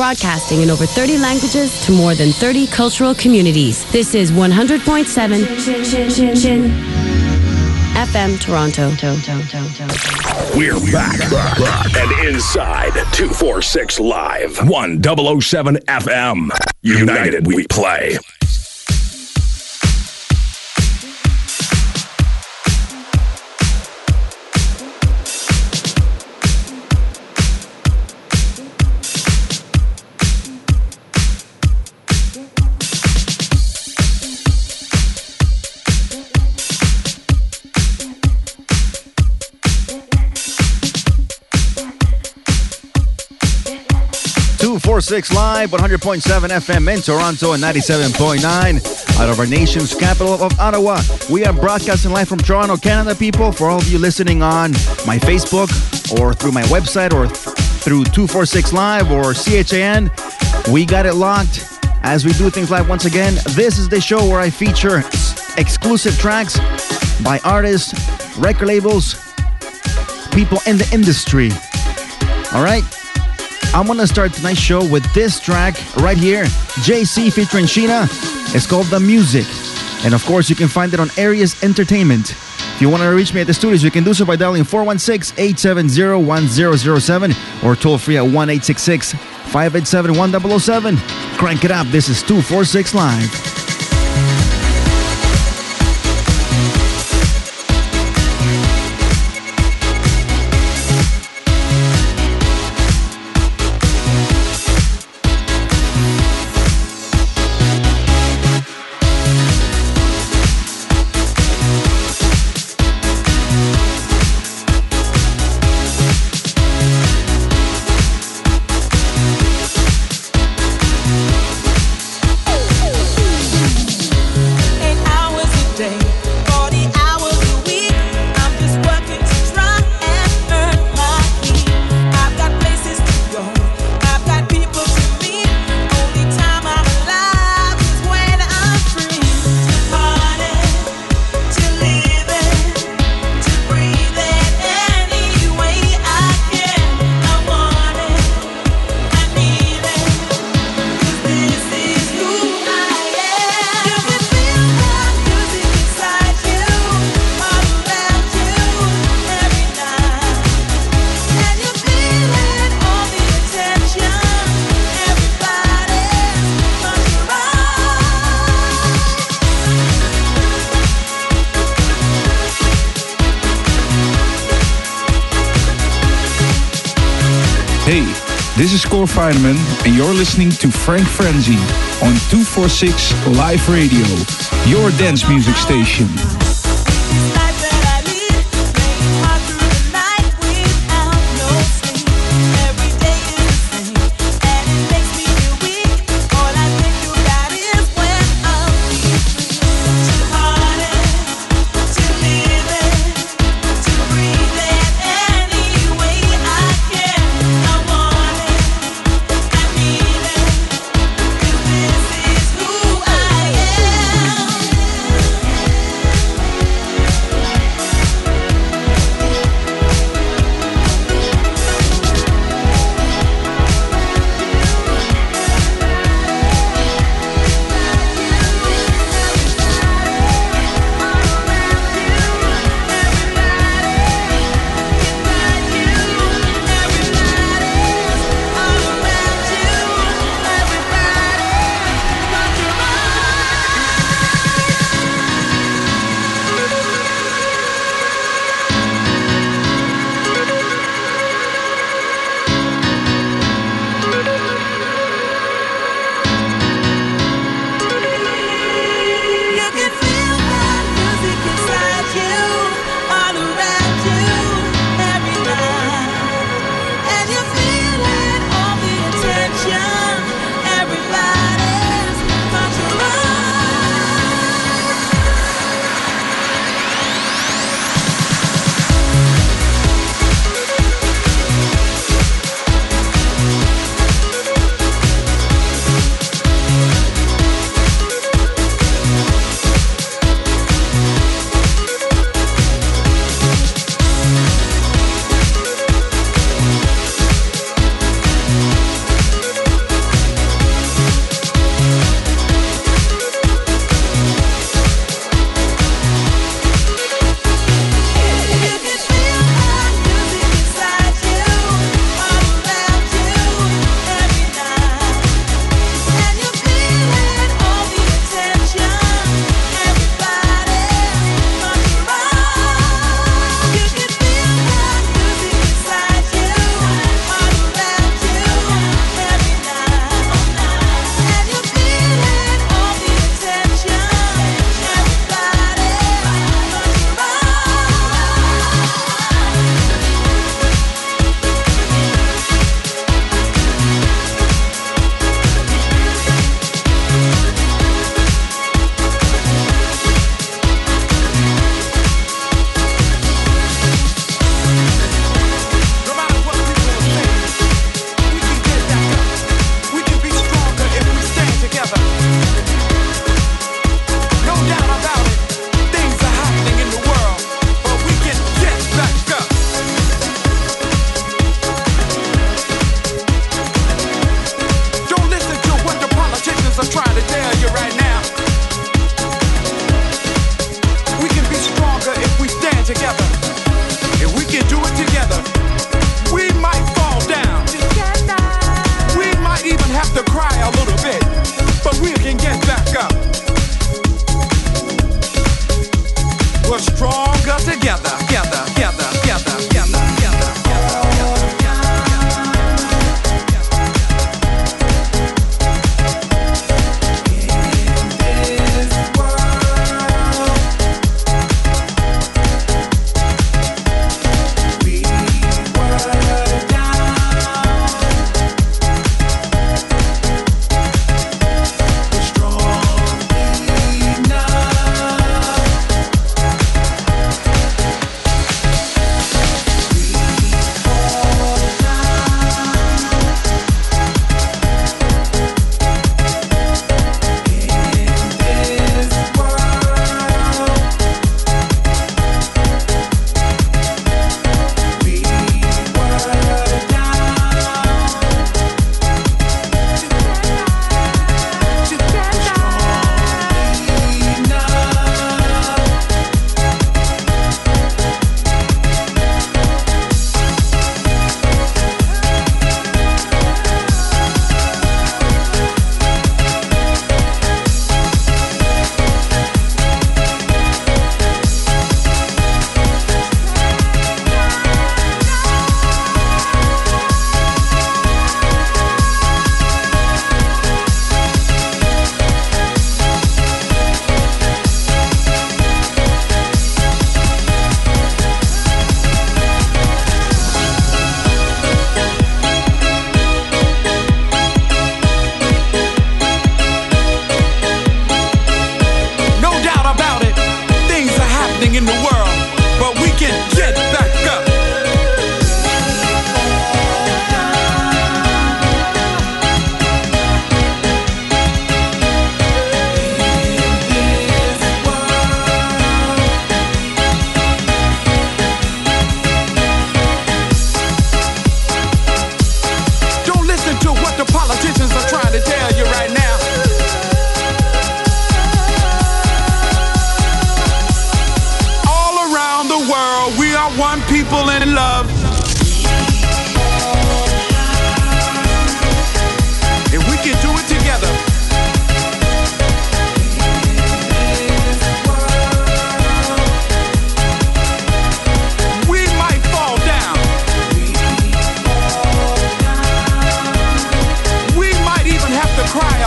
broadcasting in over 30 languages to more than 30 cultural communities. This is 100.7 FM Toronto. We're back. And inside 246 Live, 1007 FM. United we play. Six Live, 100.7 FM in Toronto and 97.9 out of our nation's capital of Ottawa. We are broadcasting live from Toronto, Canada, people. For all of you listening on my Facebook or through my website or through 246 Live or CHAN, we got it locked as we do things live once again. This is the show where I feature exclusive tracks by artists, record labels, people in the industry. All right? I'm going to start tonight's show with this track right here, JC featuring Sheena. It's called The Music. And of course, you can find it on Arias Entertainment. If you want to reach me at the studios, you can do so by dialing 416-870-1007 or toll free at 1-866-587-1007. Crank it up. This is 246 Live. Fireman, and you're listening to Frank Frenzy on 246 Live Radio, your dance music station.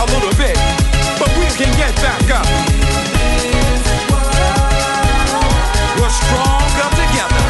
a little bit, but we can get back up. We're stronger together.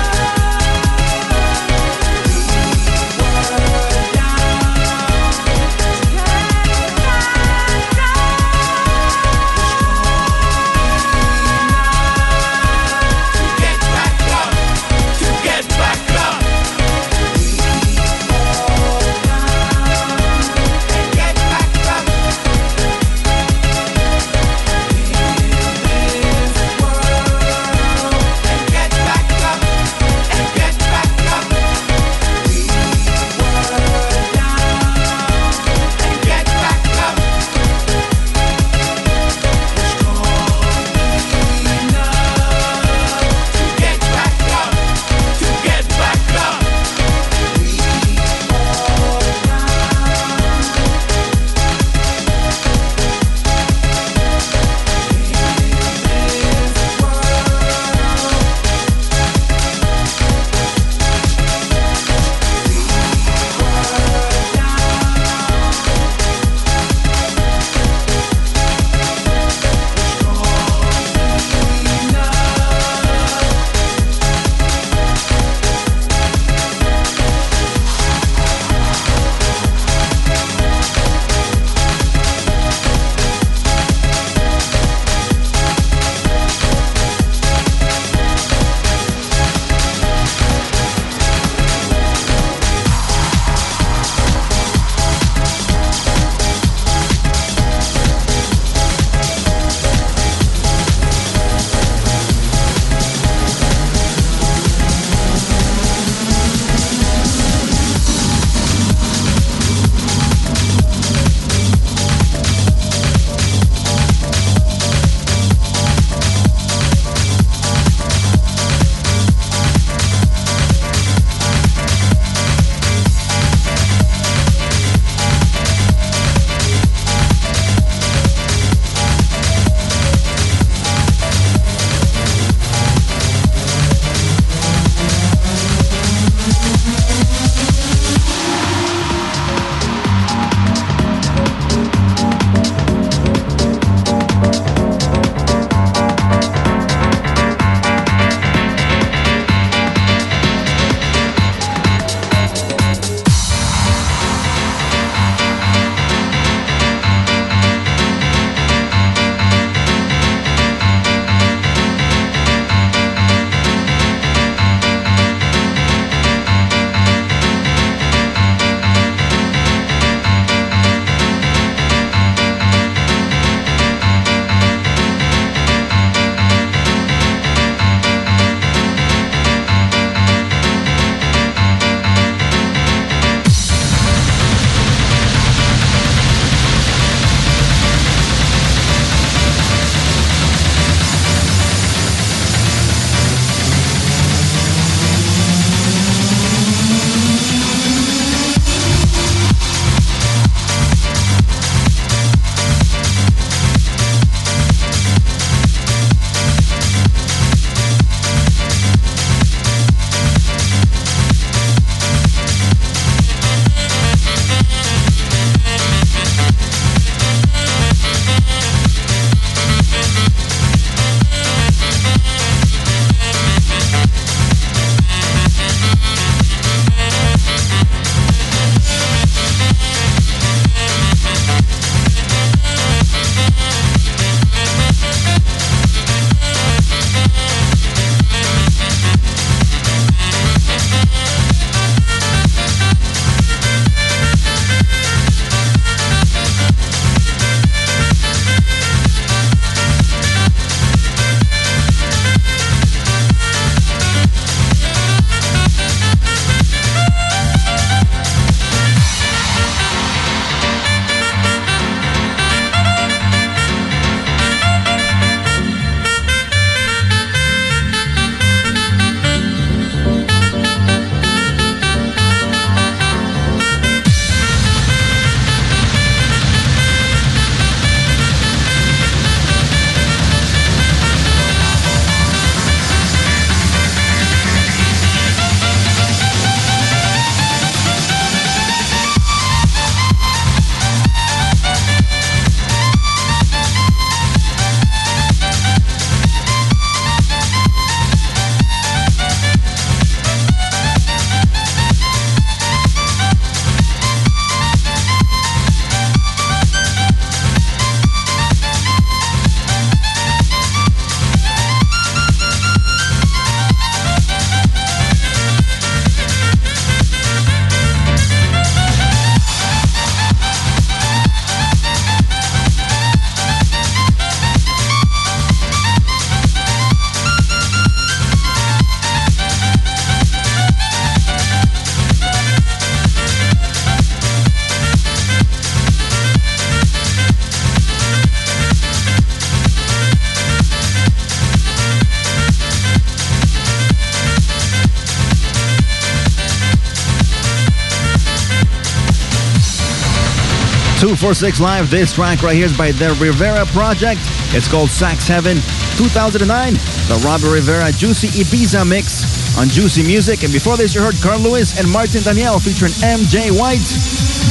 246 Live. This track right here is by The Rivera Project. It's called Sax Heaven 2009, the Robbie Rivera Juicy Ibiza mix on Juicy Music. And before this, you heard Carl Lewis and Martin Daniel featuring MJ White.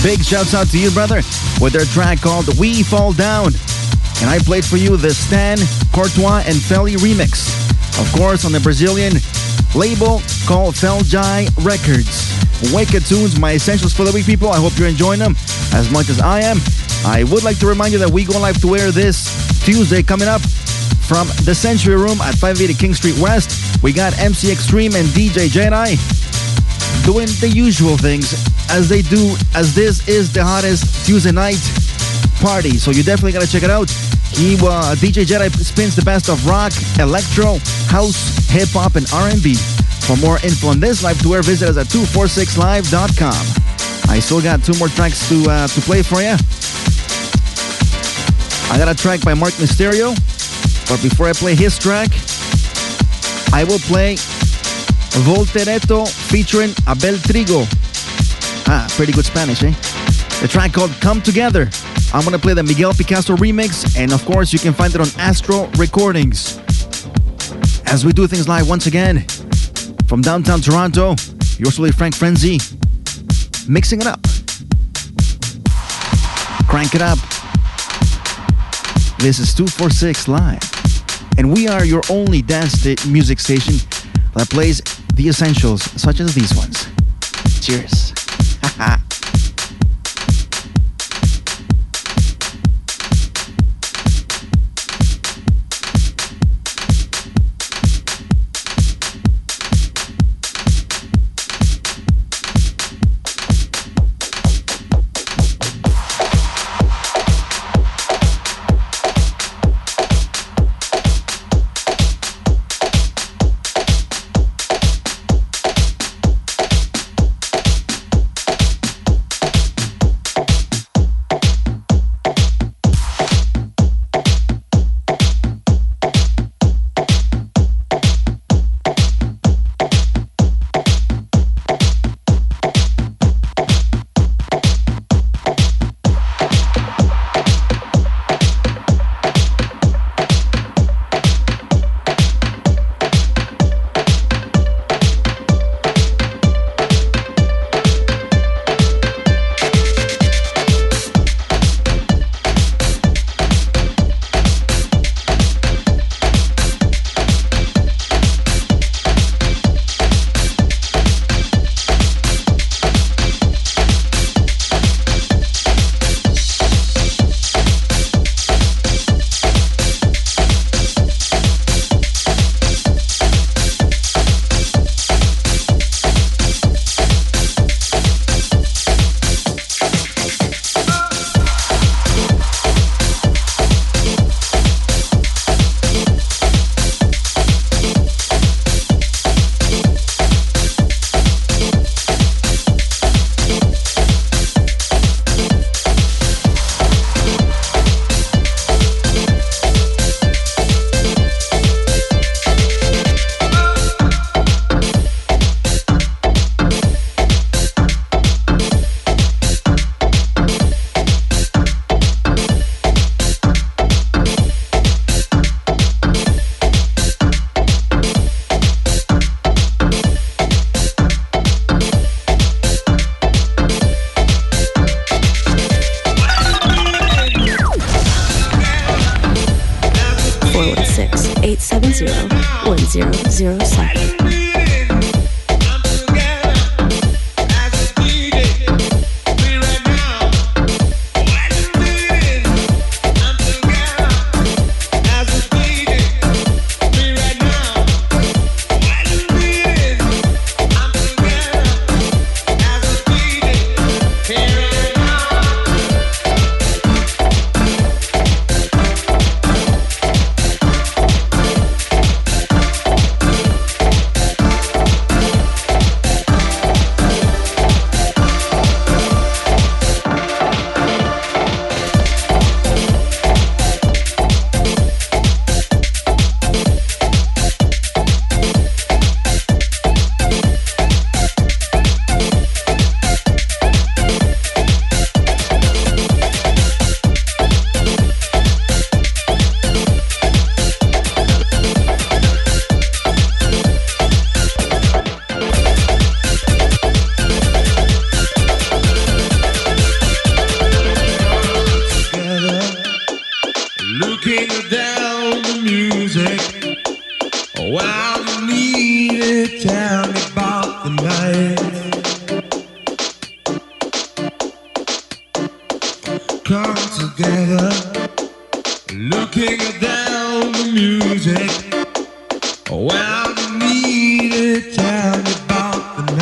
Big shouts out to you, brother, with their track called We Fall Down. And I played for you the Stan, Courtois, and Feli remix. Of course, on the Brazilian label called Fel-Jai Records. Wicked tunes, my essentials for the week, people. I hope you're enjoying them as much as I am. I would like to remind you that we go live to air this Tuesday coming up from the Century Room at 580 King Street West. We got MC Extreme and DJ Jedi doing the usual things as they do, as this is the hottest Tuesday night party. So you definitely gotta check it out. He DJ Jedi spins the best of rock, electro, house, hip hop, and R&B. For more info on this live tour, visit us at 246live.com. I still got two more tracks to play for you. I got a track by Mark Mysterio, but before I play his track, I will play Volteretto featuring Abel Trigo. Pretty good Spanish, eh? The track called Come Together. I'm going to play the Miguel Picasso remix, and of course, you can find it on Astro Recordings. As we do things live once again, from downtown Toronto, yours truly, Frank Frenzy, mixing it up. Crank it up. This is 246 Live, and we are your only dance music station that plays the essentials, such as these ones. Cheers. come together, looking down the music. Well, you need it, tell me about the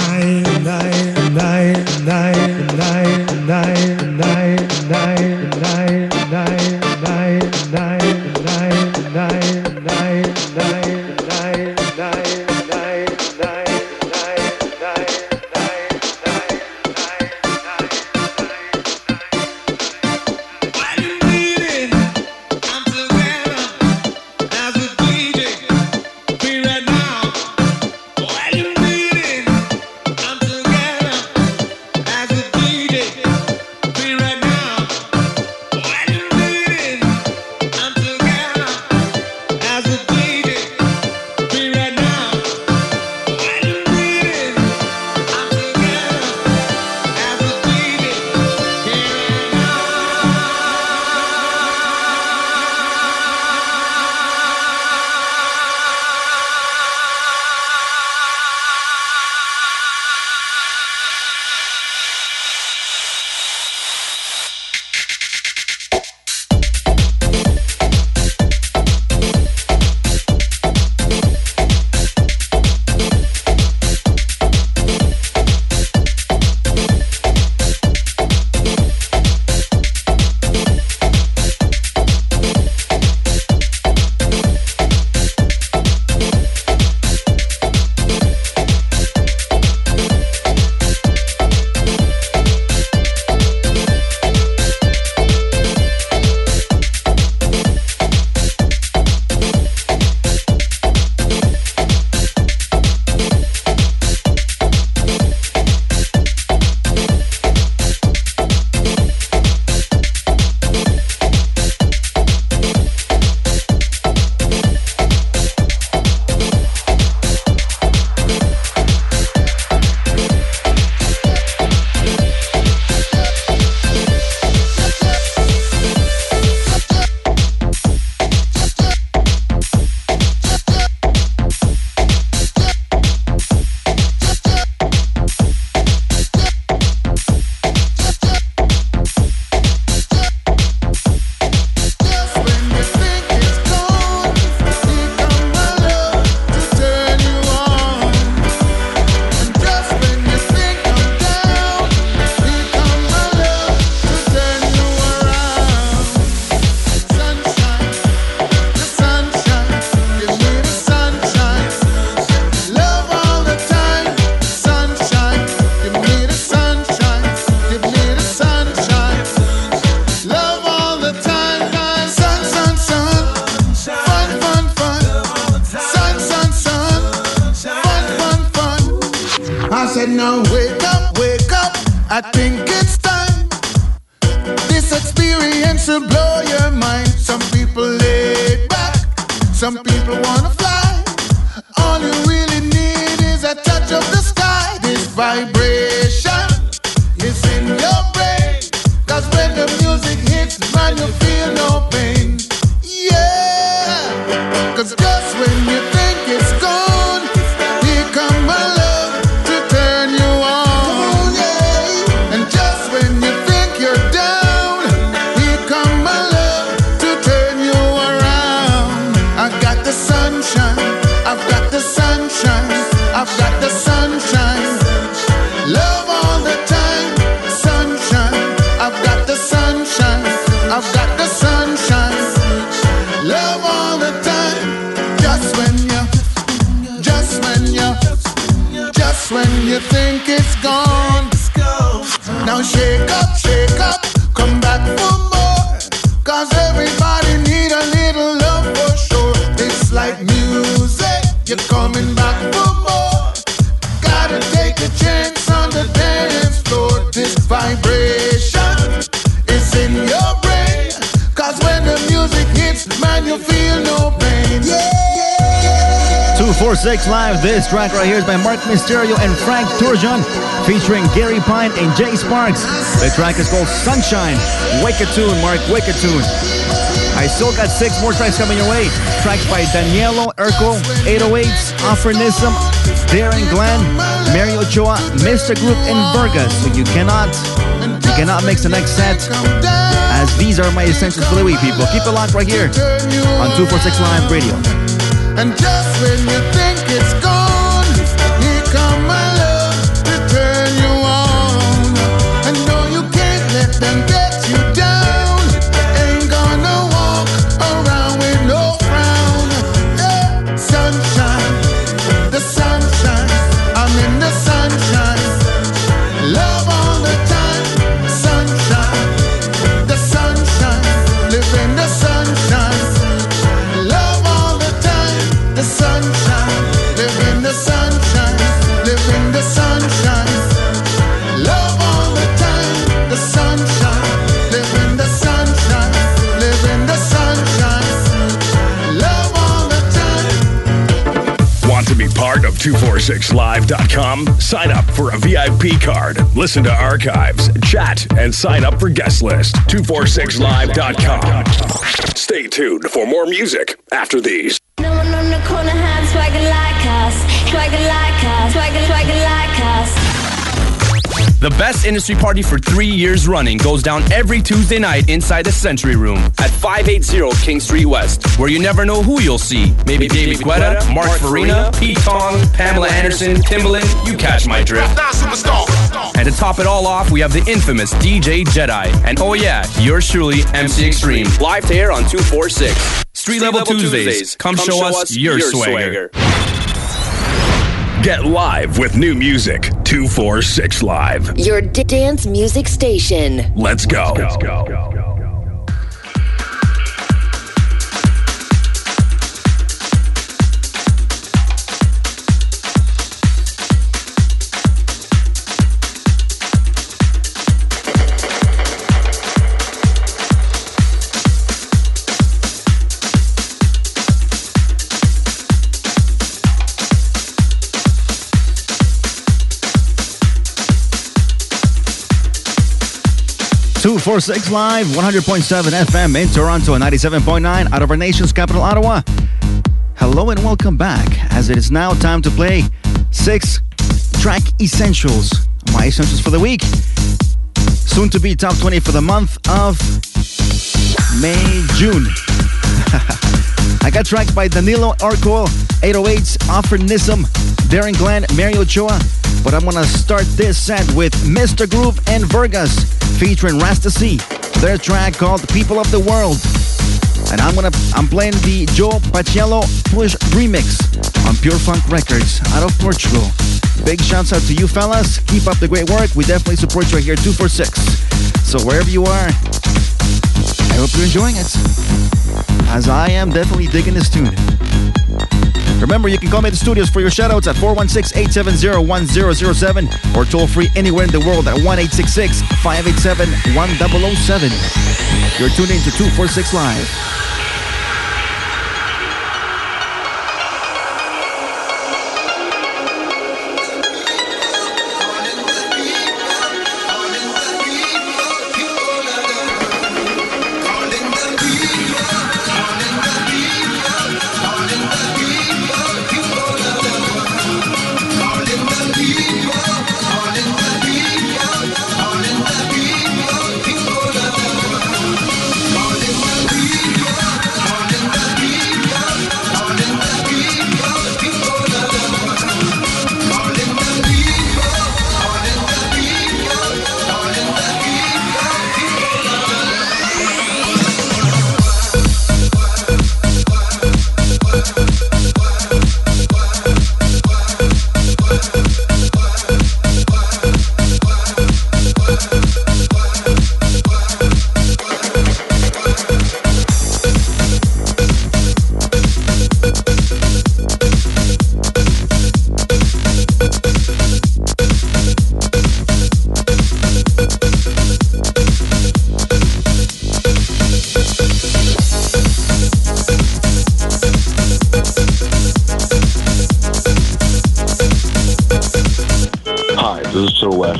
Live. This track right here is by Mark Mysterio and Frank Turjon, featuring Gary Pine and Jay Sparks. The track is called Sunshine. Wicked tune, Mark, wicked tune. I still got 6 more tracks coming your way. Tracks by Daniello, Ercole, 808s, Offer Nissim, Darren Glenn, Mario Chua, Mr. Group, and Burgas. So you cannot mix the next set. as these are my essentials for the week, people. Keep it locked right here on 246 Live Radio. And just when you think it's gone, here come my love to turn you on. And no, you can't let them get you down. Ain't gonna walk around with no frown. Yeah, sunshine, the sunshine, I'm in the sunshine. Love all the time, sunshine, the sunshine, live in the sunshine. Love all the time, the sunshine, live in the sunshine, live in the sunshine. Love all the time, the sunshine, live in the sunshine, live in the sunshine. Love all the time. Want to be part of 246live.com? Sign up for a VIP card. Listen to archives, chat, and sign up for guest list. 246live.com. Stay tuned for more music after these. No one on the corner had swagger like us, swagger like us, swagger, swagger like us. The best industry party for 3 years running goes down every Tuesday night inside the Century Room at 580 King Street West, where you never know who you'll see. Maybe David Guetta, Mark Farina, Pete Tong, Pamela Anderson, Timbaland, you catch my drift. And to top it all off, we have the infamous DJ Jedi. And oh yeah, yours truly, MC Extreme. Live to air on 246. Street Level Tuesdays. Come show us your swagger. Get live with new music. 246 Live. Your dance music station. Let's go. Let's go. For 6 Live, 100.7 FM in Toronto and 97.9 out of our nation's capital, Ottawa. Hello and welcome back, as it is now time to play 6-track essentials, my essentials for the week. Soon to be top 20 for the month of May, June. I got tracked by Danilo Ercole, 808s, Offer Nissim, Darren Glenn, Mario Chua. But I'm gonna start this set with Mr. Groove and Vergas, featuring Rasta C, their track called People of the World. And I'm playing the Joe Paciello Push remix on Pure Funk Records out of Portugal. Big shouts out to you fellas. Keep up the great work. We definitely support you right here, 246. So wherever you are, I hope you're enjoying it, as I am definitely digging this tune. Remember, you can call me at the studios for your shoutouts at 416-870-1007 or toll free anywhere in the world at 1-866-587-1007. You're tuned in to 246 Live.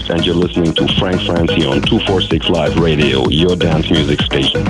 And you're listening to Frank Frenzy on 246 Live Radio, your dance music station.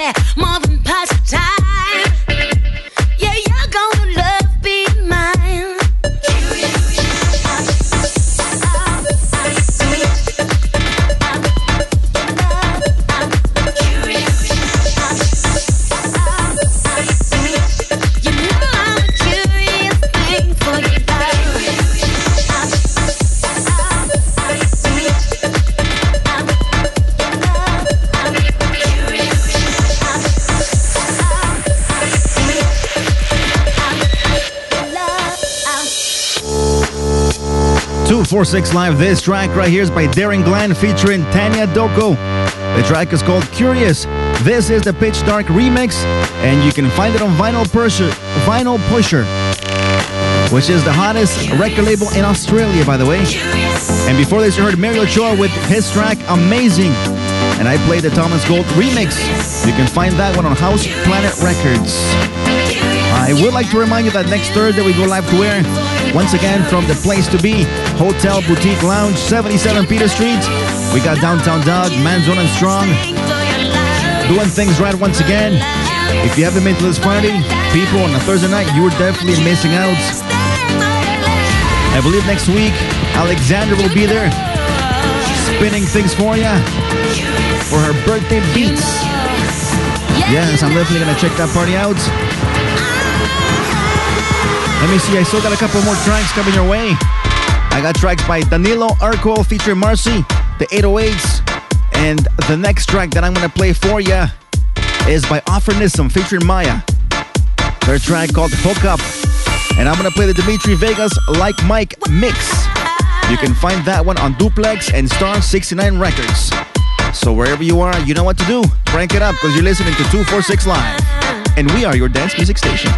baby, more than past time. Yeah, you're gonna love be mine. Six Live. This track right here is by Darren Glenn featuring Tanya Doko. The track is called Curious. This is the Pitch Dark remix, and you can find it on Vinyl Pusher, which is the hottest record label in Australia, by the way. And before this, you heard Mario Chua with his track Amazing, and I played the Thomas Gold remix. You can find that one on House Planet Records. I would like to remind you that next Thursday we go live to air once again from the place to be, Hotel Boutique Lounge, 77 Peter Street. We got Downtown Dog, Manzone and Strong doing things right once again. If you haven't been to this party, people, on a Thursday night, you were definitely missing out. I believe next week Alexandra will be there spinning things for you for her birthday beats. Yes, I'm definitely gonna check that party out. Let me see, I still got a couple more tracks coming your way. I got tracks by Danilo Ercole featuring Marcy, the 808s, and the next track that I'm going to play for you is by Offer Nissim featuring Maya. Their track called Hook Up, and I'm going to play the Dimitri Vegas Like Mike mix. You can find that one on Duplex and Star 69 Records. So wherever you are, you know what to do. Crank it up, because you're listening to 246 Live, and we are your dance music station.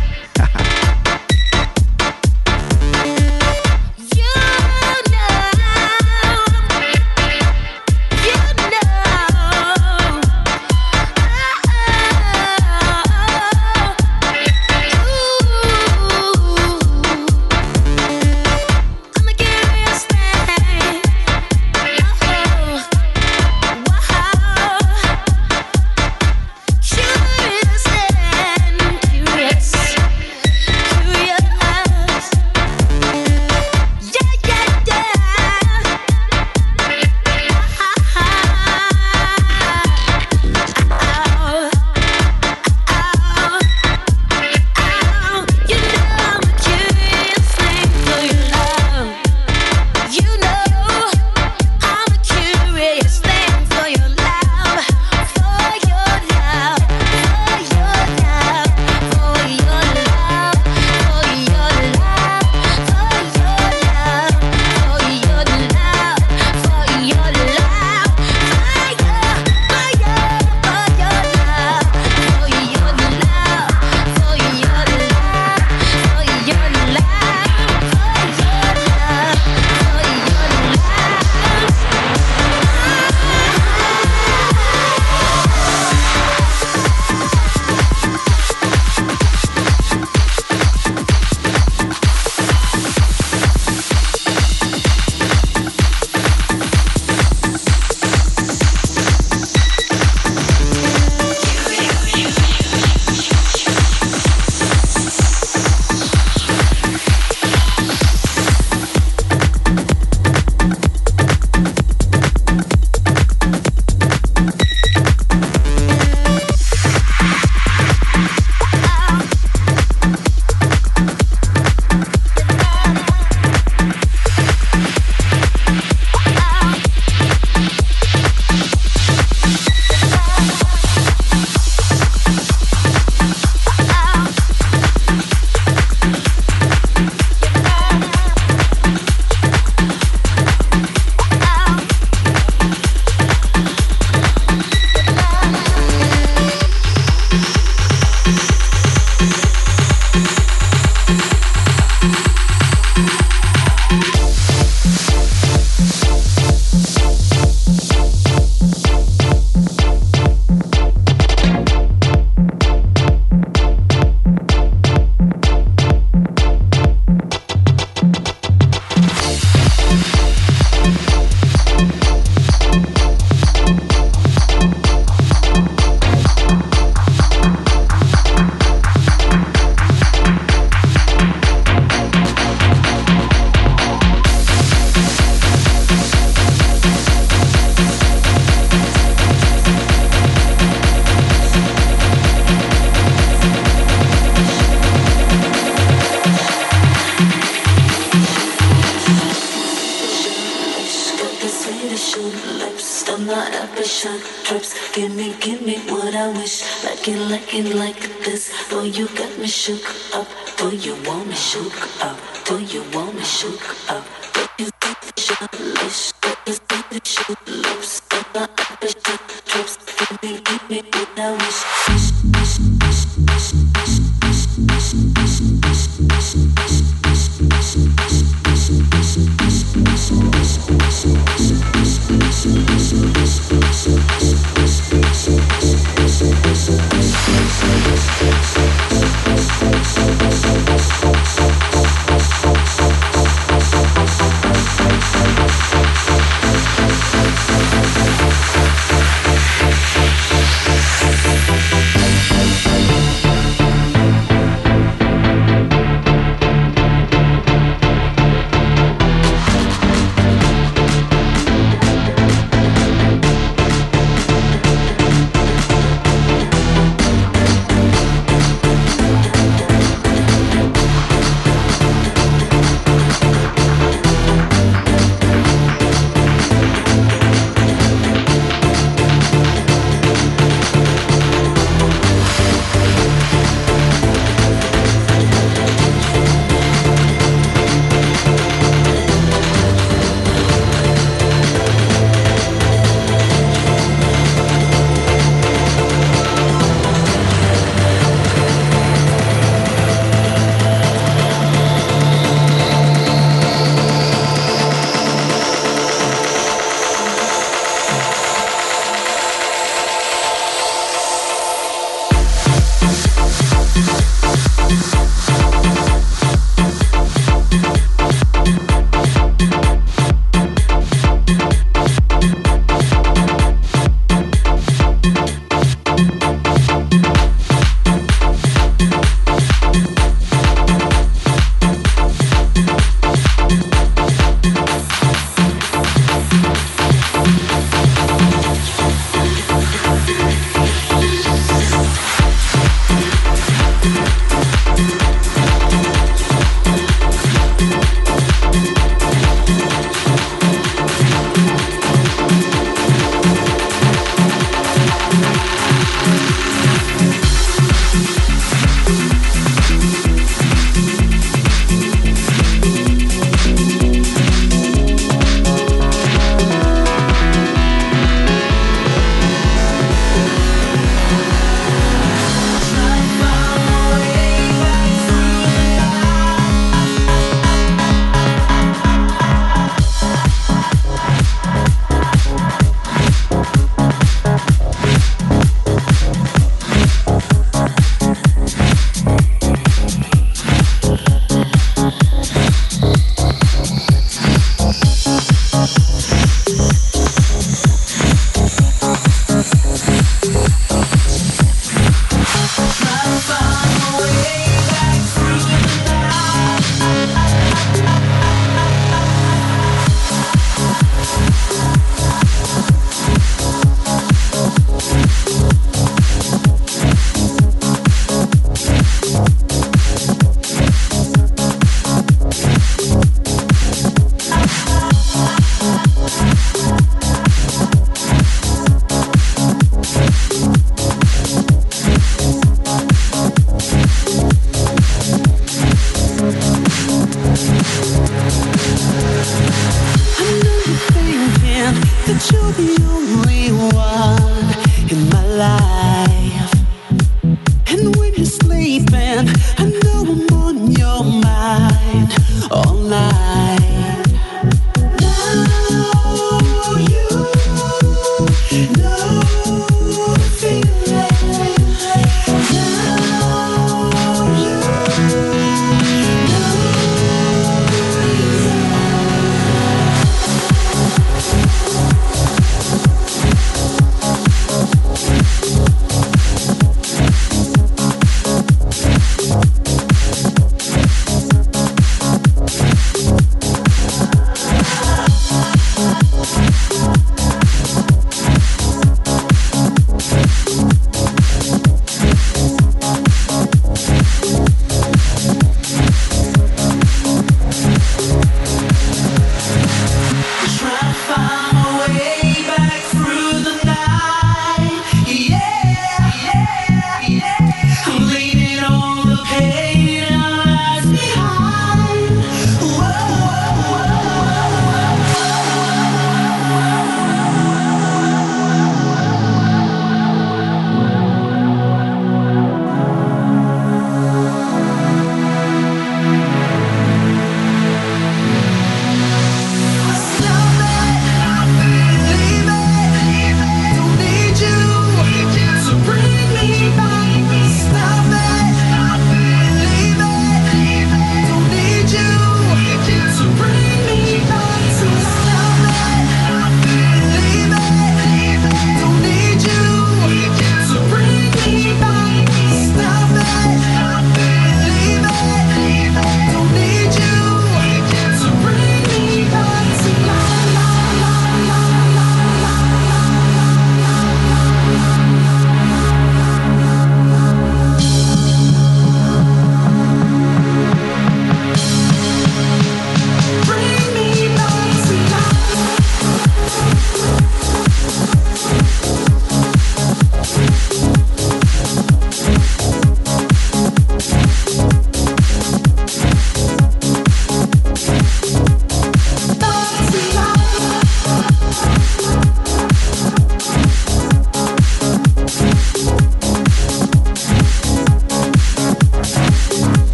what I wish on trips. Give me what I wish. Like it like this. Boy, you got me shook up. Boy, you want me shook up. Boy, you want me shook up. Boy, you got me shook up. You got me shook up. I wish on trips. Give me what I wish.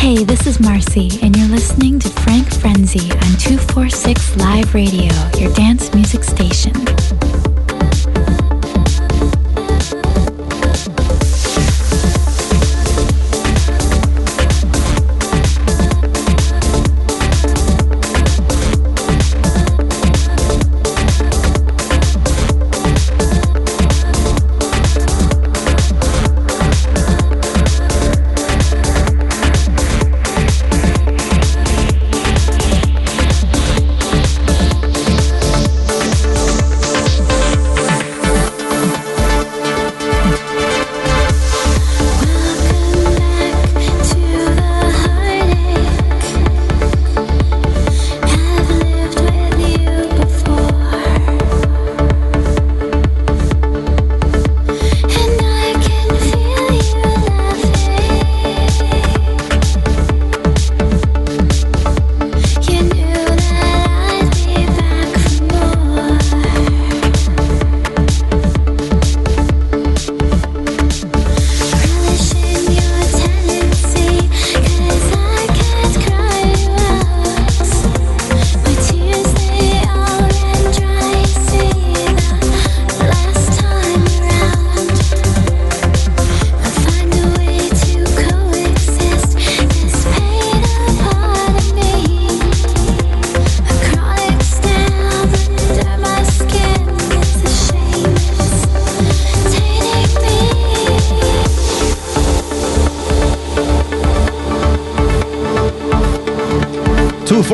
Hey, this is Marcy, and you're listening to Frank Frenzy on 246 Live Radio, your dance music station.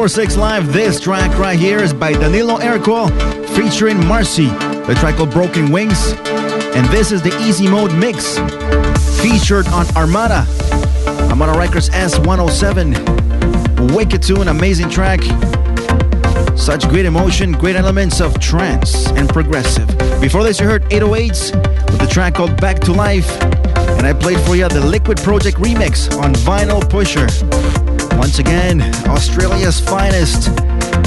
Six Live. This track right here is by Danilo Ercole featuring Marcy, the track called Broken Wings, and this is the Easy Mode Mix featured on Armada Records S107. Wicked tune, amazing track, such great emotion, great elements of trance and progressive. Before this you heard 808s with the track called Back to Life, and I played for you the Liquid Project remix on Vinyl Pusher. Once again, Australia's finest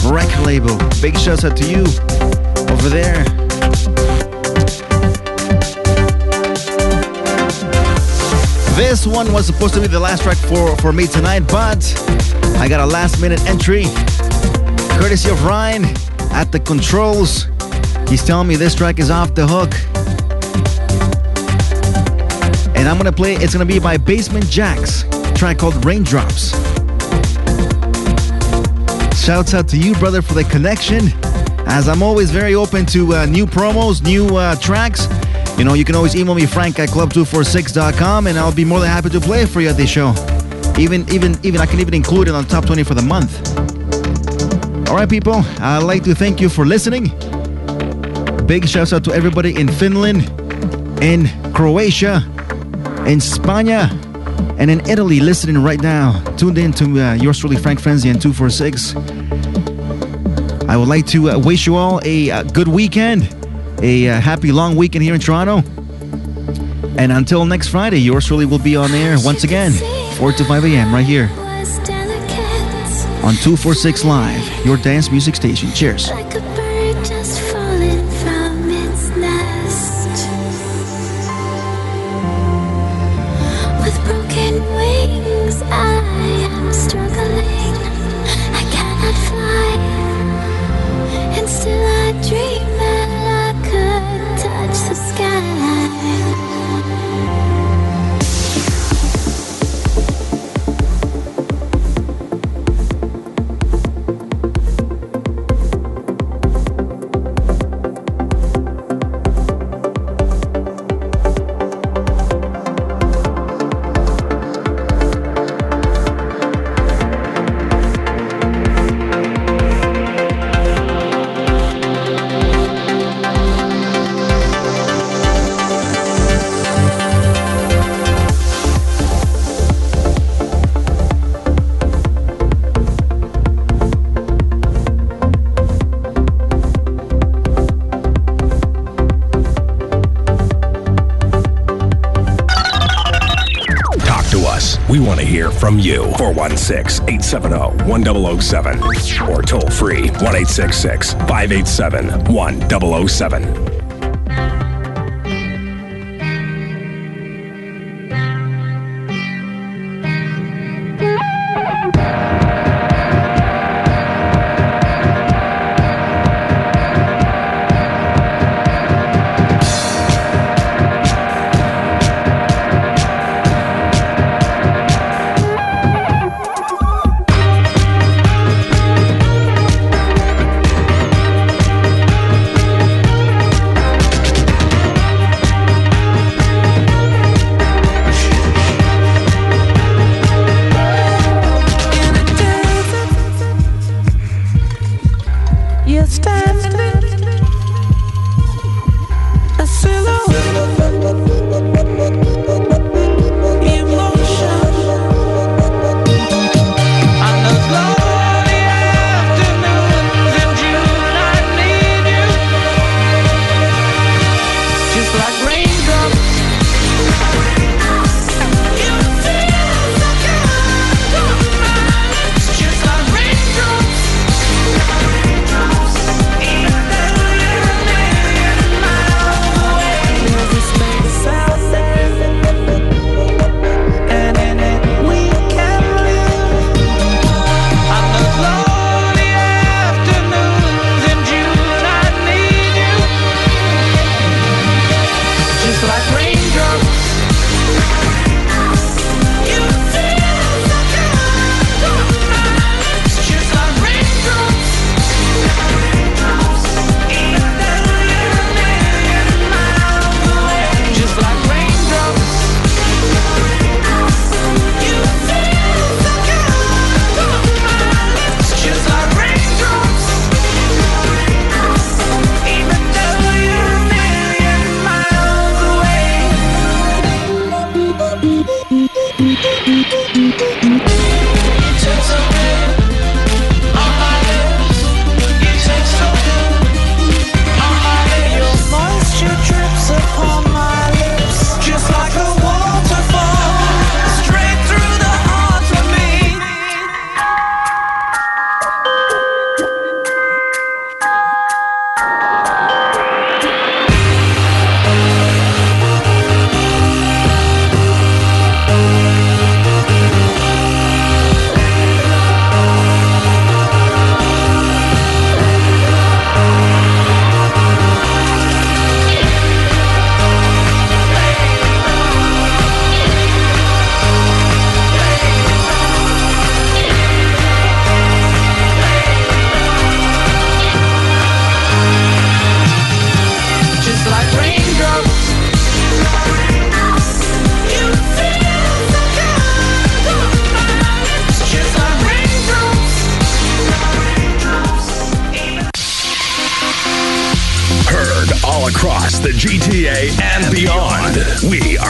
record label. Big shouts out to you over there. This one was supposed to be the last track for me tonight, but I got a last minute entry courtesy of Ryan at the controls. He's telling me this track is off the hook, and I'm gonna play, it's gonna be by Basement Jaxx, a track called Raindrops. Shouts out to you, brother, for the connection. As I'm always very open to new promos, new tracks. You know, you can always email me, Frank at club246.com, and I'll be more than happy to play it for you at the show. Even I can even include it on top 20 for the month. All right, people, I'd like to thank you for listening. Big shouts out to everybody in Finland, in Croatia, in Spania, and in Italy listening right now. Tuned in to yours truly, Frank Frenzy and 246. I would like to wish you all a good weekend, a happy long weekend here in Toronto. And until next Friday, yours truly will be on air once again, 4 to 5 a.m. right here on 246 Live, your dance music station. Cheers. From you, 416-870-1007 or toll free 1-866-587-1007.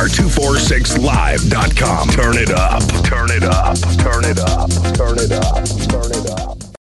246live.com. Turn it up, turn it up, turn it up, turn it up, turn it up.